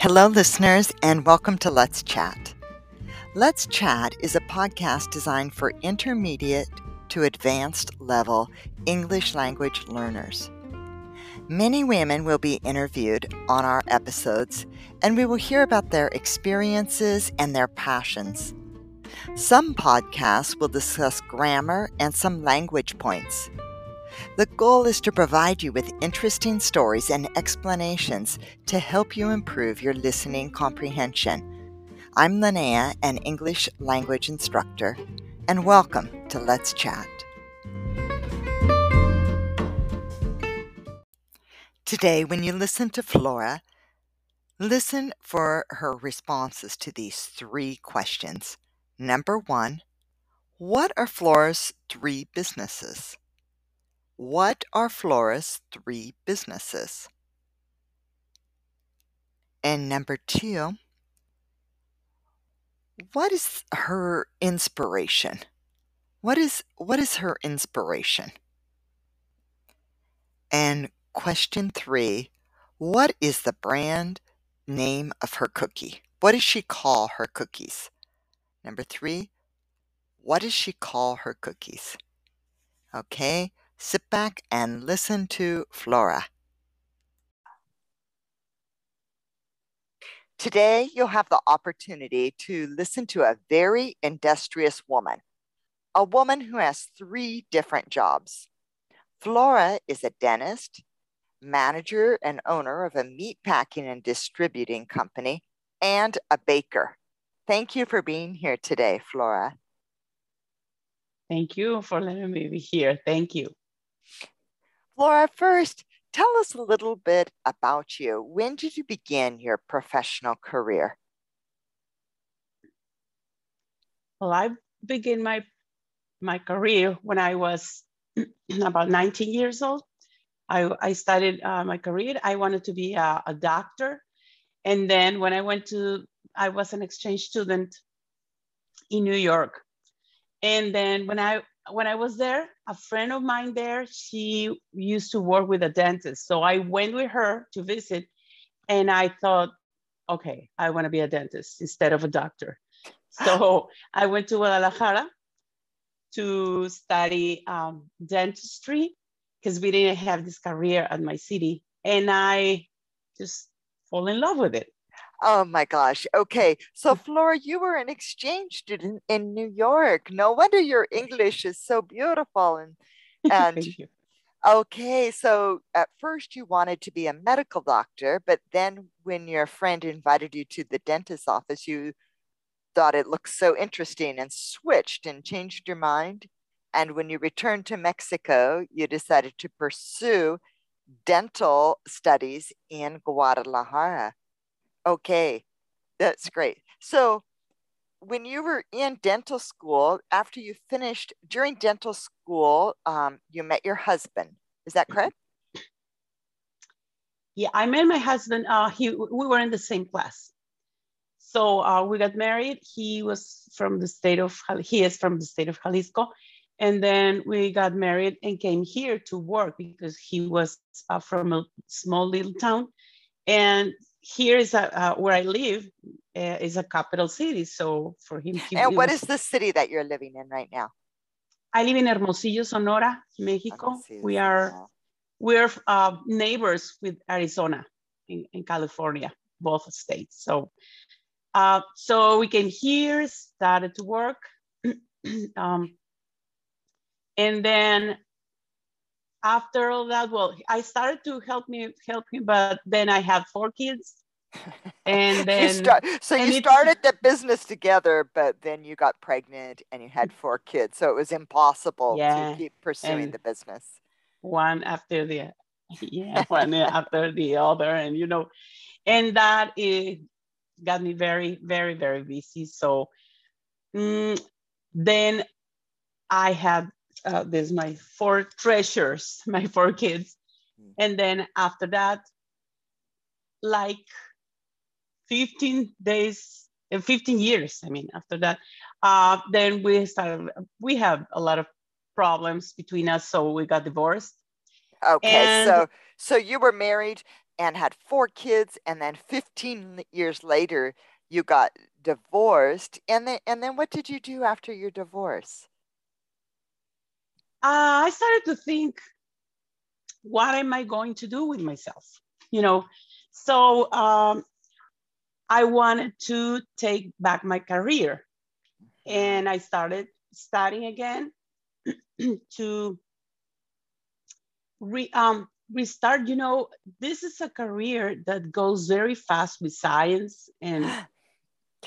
Hello, listeners, and welcome to Let's Chat. Let's Chat is a podcast designed for intermediate to advanced level English language learners. Many women will be interviewed on our episodes, and we will hear about their experiences and their passions. Some podcasts will discuss grammar and some language points. The goal is to provide you with interesting stories and explanations to help you improve your listening comprehension. I'm Linnea, an English language instructor, and welcome to Let's Chat. Today, when you listen to Flora, listen for her responses to these three questions. Number one, what are Flora's three businesses? What are Flora's three businesses? And number two, what is her inspiration? What is her inspiration? And question three, what is the brand name of her cookie? What does she call her cookies? Number three, what does she call her cookies? Okay. Sit back and listen to Flora. Today, you'll have the opportunity to listen to a very industrious woman, a woman who has three different jobs. Flora is a dentist, manager and owner of a meat packing and distributing company, and a baker. Thank you for being here today, Flora. Thank you for letting me be here. Thank you. Flora, first, tell us a little bit about you. When did you begin your professional career? Well, I began my career when I was about 19 years old. I started my career. I wanted to be a doctor. And then when I was an exchange student in New York. And then when I was there, a friend of mine there, she used to work with a dentist. So I went with her to visit and I thought, okay, I want to be a dentist instead of a doctor. So I went to Guadalajara to study dentistry because we didn't have this career at my city. And I just fell in love with it. Oh my gosh. Okay. So Flora, you were an exchange student in New York. No wonder your English is so beautiful. And thank you. Okay. So at first you wanted to be a medical doctor, but then when your friend invited you to the dentist's office, you thought it looked so interesting and switched and changed your mind. And when you returned to Mexico, you decided to pursue dental studies in Guadalajara. Okay, that's great. So when you were in dental school, after you finished, during dental school, you met your husband. Is that correct? Yeah, I met my husband. We were in the same class. So we got married. He is from the state of Jalisco. And then we got married and came here to work because he was from a small little town. And here is where I live is a capital city. So for him. And what is the city that you're living in right now? I live in Hermosillo, Sonora, Mexico. We're neighbors with Arizona in California, both states. So, so we came here, started to work. And then after all that, well, I started to help him, but then I have four kids. And then you started the business together, but then you got pregnant and you had four kids. So it was impossible to keep pursuing the business. One after the one after the other. And and that it got me very, very, very busy. So then I had there's my four treasures, my four kids. And then after that, like 15 years, after that, then we have a lot of problems between us. So we got divorced. Okay. So you were married and had 4 kids, and then 15 years later, you got divorced. And then what did you do after your divorce? I started to think, what am I going to do with myself? You know, so I wanted to take back my career, and I started studying again to restart. You know, this is a career that goes very fast with science and,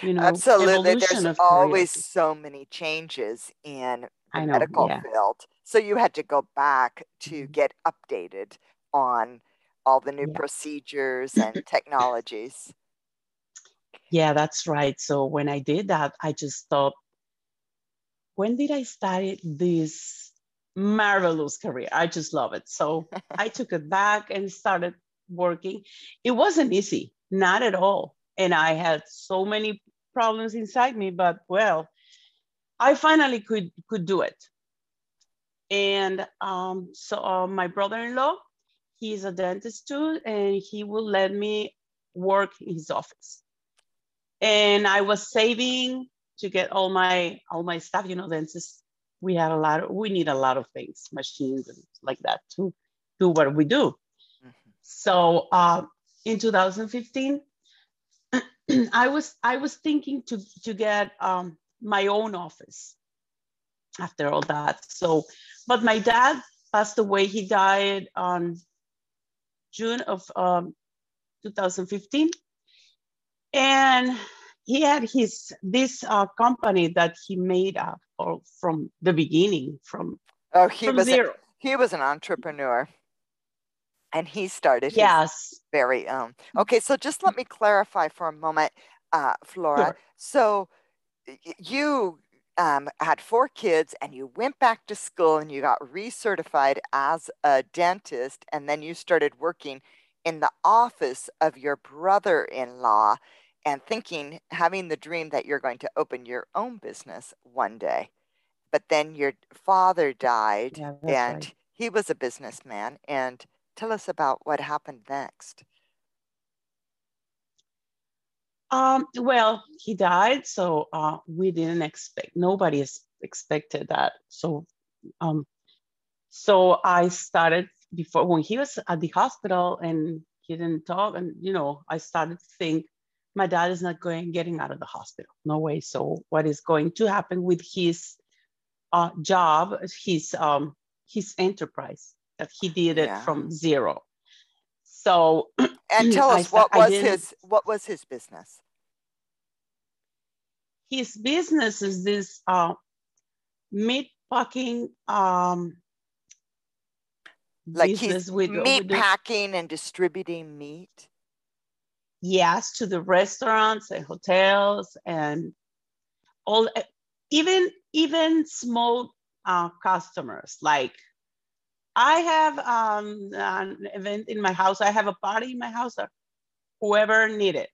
you know, absolutely. There's always so many changes in the medical field. So you had to go back to get updated on all the new procedures and technologies. Yeah, that's right. So when I did that, I just thought, when did I start this marvelous career? I just love it. So I took it back and started working. It wasn't easy, not at all. And I had so many problems inside me, but well, I finally could do it. And so my brother-in-law, he's a dentist too, and he will let me work in his office. And I was saving to get all my stuff. You know, dentists, we need a lot of things, machines and like that to do what we do. Mm-hmm. So in 2015, I was thinking to get my own office after all that. So, but my dad passed away. He died on June of 2015. And he had this company that he made up from the beginning, from zero. He was an entrepreneur, and he started his very own. Okay, so just let me clarify for a moment, Flora. Sure. So you had 4 kids, and you went back to school, and you got recertified as a dentist, and then you started working in the office of your brother-in-law, and having the dream that you're going to open your own business one day. But then your father died, and he was a businessman. And tell us about what happened next. Well, he died, so we didn't expect, nobody expected that. So, so I started before, when he was at the hospital and he didn't talk, and, you know, I started to think, my dad is not getting out of the hospital, no way. So what is going to happen with his job, his enterprise that he did it from zero? So, and tell us what was his business? His business is this meat packing, like he's meat packing and distributing meat. Yes, to the restaurants and hotels and all, even small customers. Like I have an event in my house, I have a party in my house, or whoever needed.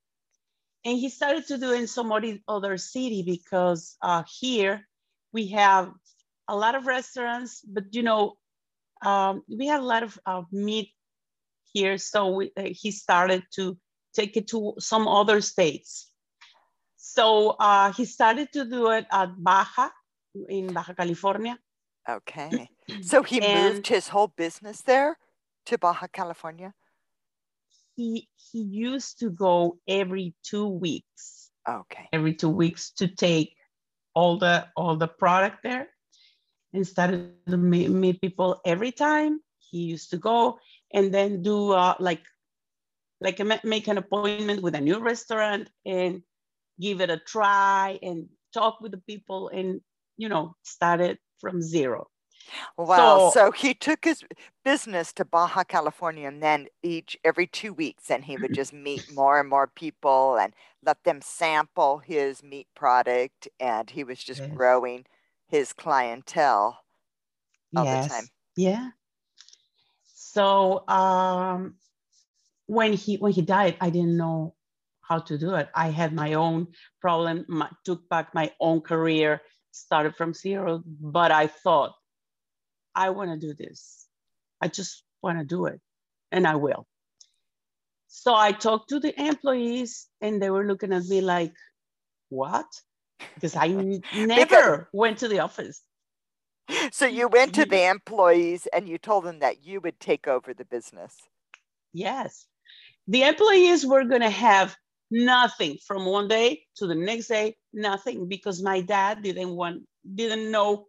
And he started to do in somebody's other city because here we have a lot of restaurants, but you know, we have a lot of meat here. So he started to take it to some other states. So he started to do it at Baja California. Okay. So he moved his whole business there to Baja California? He used to go every 2 weeks. Okay. Every 2 weeks to take all the product there and started to meet people every time. He used to go and then do like make an appointment with a new restaurant and give it a try and talk with the people and, you know, start it from zero. Wow. So he took his business to Baja California, and then every 2 weeks, and he would just meet more and more people and let them sample his meat product. And he was just growing his clientele all the time. Yeah. So, when he died, I didn't know how to do it. I had my own problem, took back my own career, started from zero, but I thought, I want to do this. I just want to do it, and I will. So I talked to the employees and they were looking at me like, what? Because I never went to the office. So you went to the employees and you told them that you would take over the business. Yes. The employees were going to have nothing from one day to the next day, nothing, because my dad didn't know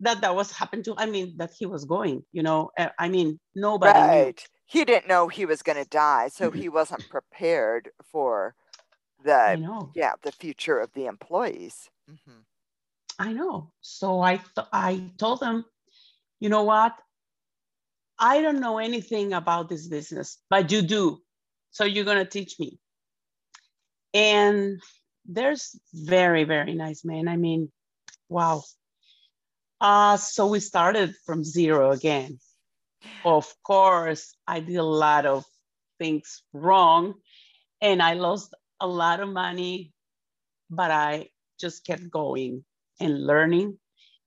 that was happened to, I mean, that he was going, you know, I mean, nobody knew. He didn't know he was going to die. So he wasn't prepared for the future of the employees. Mm-hmm. I know. So I told them, you know what? I don't know anything about this business, but you do. So you're going to teach me. And there's very, very nice man. I mean, wow. So we started from zero again. Of course, I did a lot of things wrong and I lost a lot of money, but I just kept going and learning.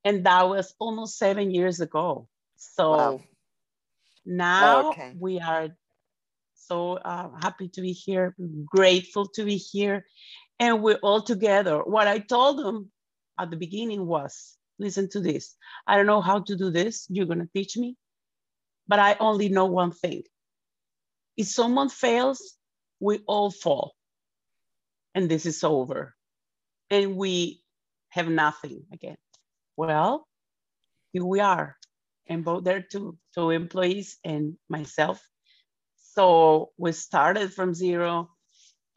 And that was almost 7 years ago. So now we are so happy to be here, grateful to be here. And we're all together. What I told them at the beginning was, listen to this. I don't know how to do this. You're going to teach me. But I only know one thing. If someone fails, we all fall. And this is over. And we have nothing again. Well, here we are. And both there two employees and myself. So we started from zero.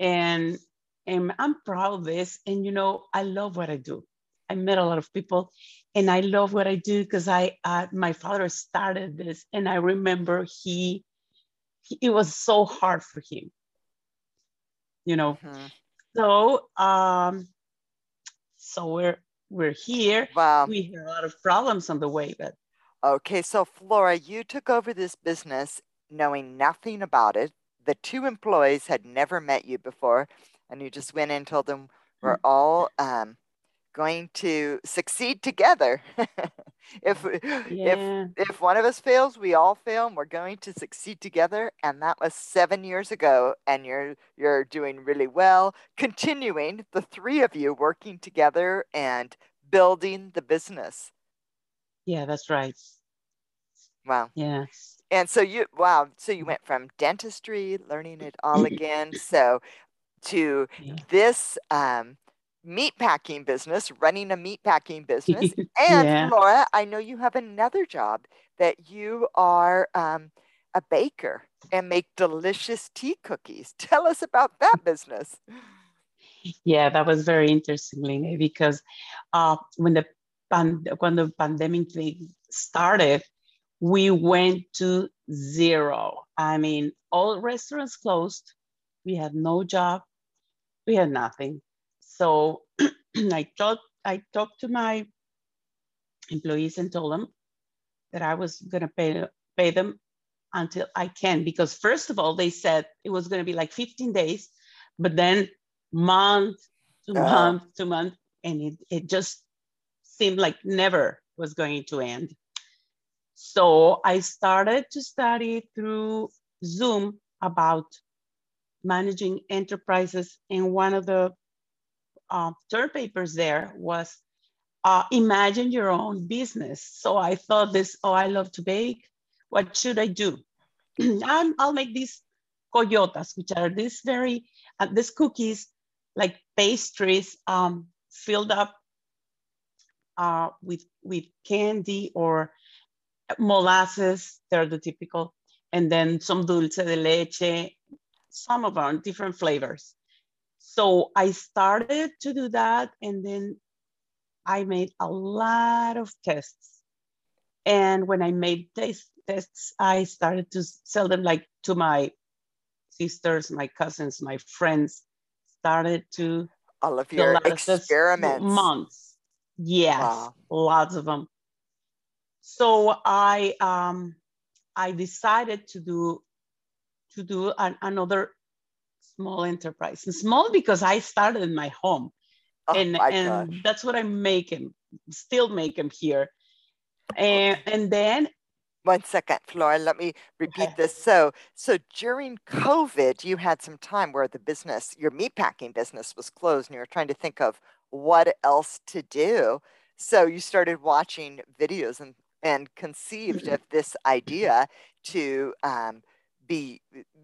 And I'm proud of this. And, you know, I love what I do. I met a lot of people and I love what I do because my father started this and I remember it was so hard for him, you know? Mm-hmm. So, we're here. Wow. We had a lot of problems on the way, but. Okay. So Flora, you took over this business knowing nothing about it. The two employees had never met you before and you just went and told them we're all, going to succeed together. If one of us fails, we all fail and we're going to succeed together. And that was 7 years ago. And you're doing really well, continuing the three of you working together and building the business. Yeah, that's right. Wow. Yeah. And so you went from dentistry, learning it all again. So to this, meatpacking business, running a meatpacking business. And Flora, I know you have another job that you are a baker and make delicious tea cookies. Tell us about that business. Yeah, that was very interesting, Linnea, because when the pandemic thing started, we went to zero. I mean, all restaurants closed. We had no job. We had nothing. So I talked to my employees and told them that I was going to pay them until I can. Because first of all, they said it was going to be like 15 days, but then month to month to month. And it just seemed like never was going to end. So I started to study through Zoom about managing enterprises. And one of the term papers there was imagine your own business. So I thought this, I love to bake. What should I do? I'll make these coyotas, which are these these cookies, like pastries filled up with candy or molasses. They're the typical. And then some dulce de leche, some of our different flavors. So I started to do that, and then I made a lot of tests. And when I made tests, I started to sell them like to my sisters, my cousins, my friends. Started to all of your experiments, months, yes, lots of them. So I decided to do another. Small enterprise, and small because I started in my home, and that's what I make them here, and then One second, Flora, let me repeat this. So during COVID, you had some time where the business, your meatpacking business was closed and you were trying to think of what else to do. So you started watching videos and conceived of this idea to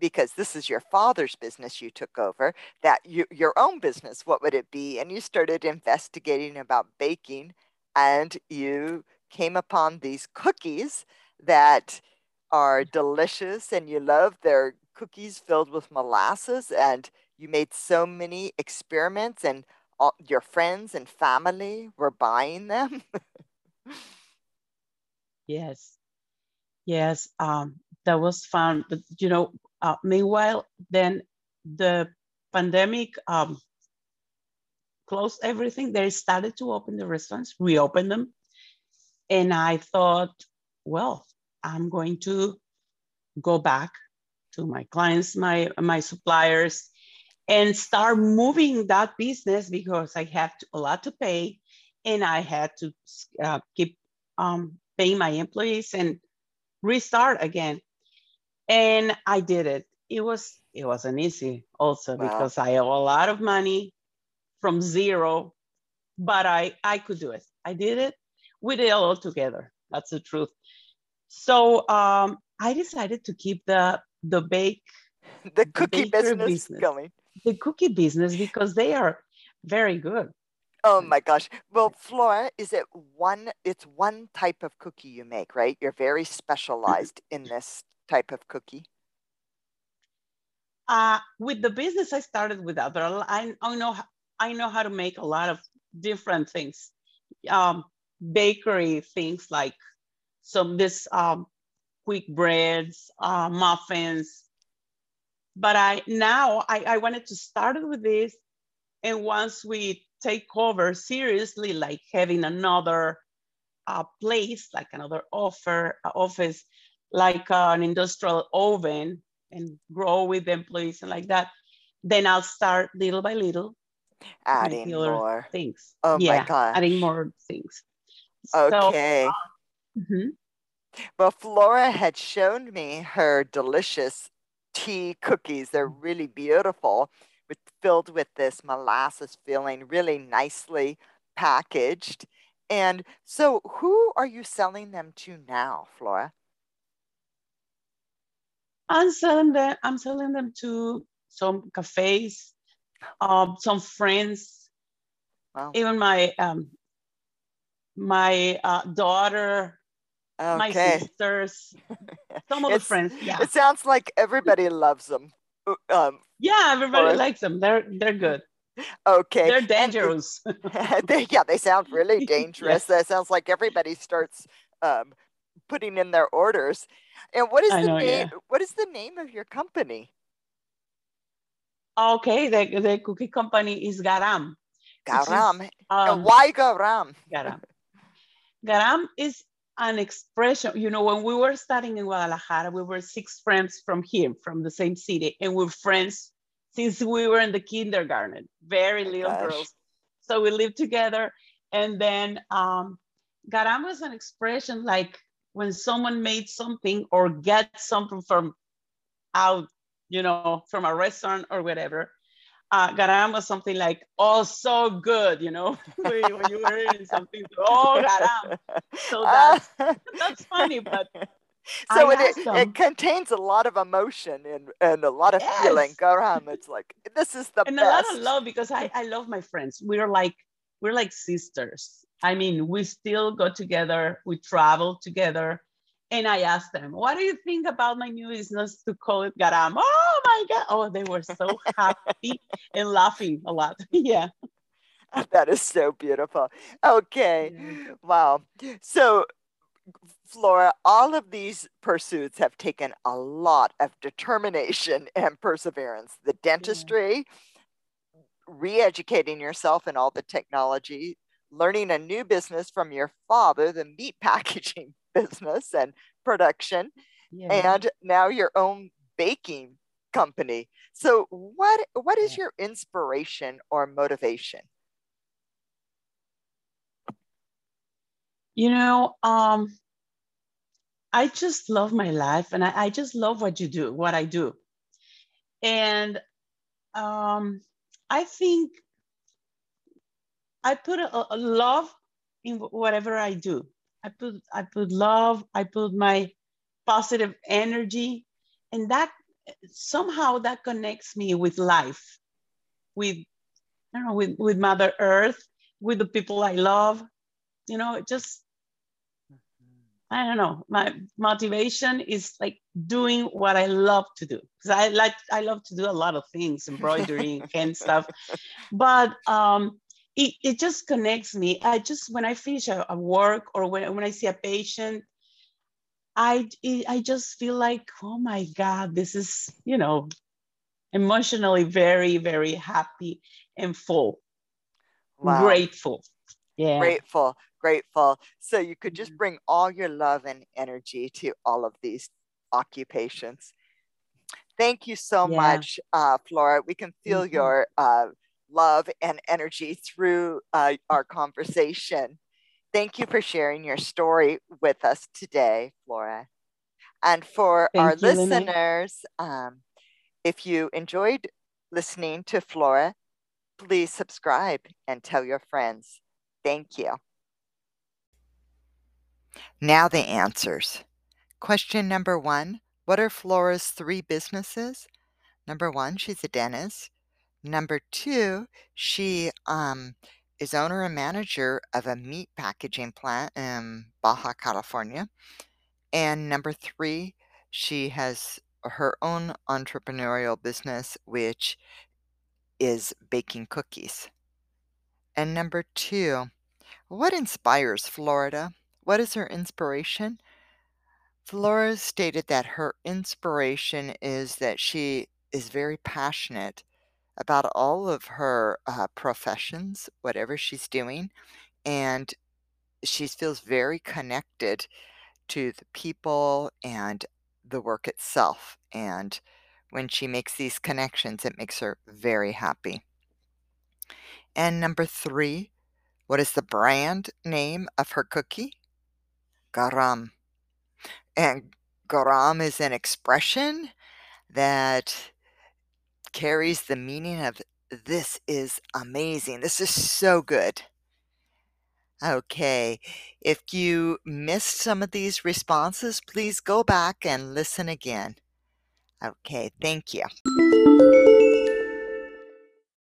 because this is your father's business you took over, that your own business, what would it be? And you started investigating about baking and you came upon these cookies that are delicious and you love. They're cookies filled with molasses, and you made so many experiments and all your friends and family were buying them. Yes. That was fun. But, you know, meanwhile, then the pandemic closed everything. They started to open the restaurants, reopen them. And I thought, well, I'm going to go back to my clients, my suppliers, and start moving that business because I have a lot to pay, and I had to keep paying my employees and restart again. And I did it. It wasn't easy also because I owe a lot of money from zero, but I could do it. I did it. We did it all together. That's the truth. So I decided to keep the cookie business going. The cookie business, because they are very good. Oh my gosh. Well, Flora, it's one type of cookie you make, right? You're very specialized in this type of cookie. With the business I started with other, I know how to make a lot of different things. Bakery things like quick breads, muffins. But I wanted to start with this. And once we take over seriously, like having another place, like another office, like an industrial oven, and grow with employees and like that, then I'll start little by little. Adding more things. Oh my God. Adding more things. Okay. So, well, Flora had shown me her delicious tea cookies. They're really beautiful, filled with this molasses filling, really nicely packaged. And so who are you selling them to now, Flora? I'm selling them to some cafes, some friends, even my my daughter, my sisters, some of the friends. Yeah. It sounds like everybody loves them. Everybody likes them. They're good. Okay. They're dangerous. They sound really dangerous. That sounds like everybody starts putting in their orders. And what is the name of your company? Okay, the cookie company is Garam. Garam. Why Garam? Garam. Garam is an expression. You know, when we were studying in Guadalajara, we were 6 friends from here, from the same city, and we're friends since we were in the kindergarten, very little girls. So we lived together. And then Garam was an expression like when someone made something or got something from out, you know, from a restaurant or whatever. Garam was something like, oh, so good, you know, when you were eating something, oh, garam. So that's funny, but so it contains a lot of emotion and a lot of feeling. Garam, it's like, this is the best. And a lot of love, because I love my friends. We're like sisters. I mean, we still go together, we travel together. And I asked them, what do you think about my new business to call it Garam? Oh my God. Oh, they were so happy and laughing a lot. Yeah. That is so beautiful. Okay. Yeah. Wow. So Flora, all of these pursuits have taken a lot of determination and perseverance. The dentistry, re-educating yourself in all the technology, learning a new business from your father, the meat packaging business and production, and now your own baking company. So what is your inspiration or motivation? You know, I just love my life, and I just love what you do, what I do. And I think I put a love in whatever I do. I put love, I put my positive energy, and that somehow that connects me with life, with, I don't know, with Mother Earth, with the people I love, you know, it just, I don't know. My motivation is like doing what I love to do. Because I love to do a lot of things, embroidery, hand stuff. But it just connects me. I just, when I finish a work or when I see a patient, I just feel like, oh my God, this is, you know, emotionally very, very happy and full. Wow. Grateful. Yeah. Grateful. So you could just bring all your love and energy to all of these occupations. Thank you so much, Flora. We can feel your love and energy through our conversation. Thank you for sharing your story with us today, Flora. And for our listeners, if you enjoyed listening to Flora, please subscribe and tell your friends. Thank you. Now the answers. Question number 1, what are Flora's 3 businesses? Number 1, she's a dentist. Number 2, she is owner and manager of a meat packaging plant in Baja California. And number 3, she has her own entrepreneurial business, which is baking cookies. And number 2, what inspires Flora? What is her inspiration? Flora stated that her inspiration is that she is very passionate about all of her professions, whatever she's doing, and she feels very connected to the people and the work itself. And when she makes these connections, it makes her very happy. And number 3, what is the brand name of her cookie? Garam. And garam is an expression that carries the meaning of this is amazing. This is so good. Okay. If you missed some of these responses, please go back and listen again. Okay. Thank you.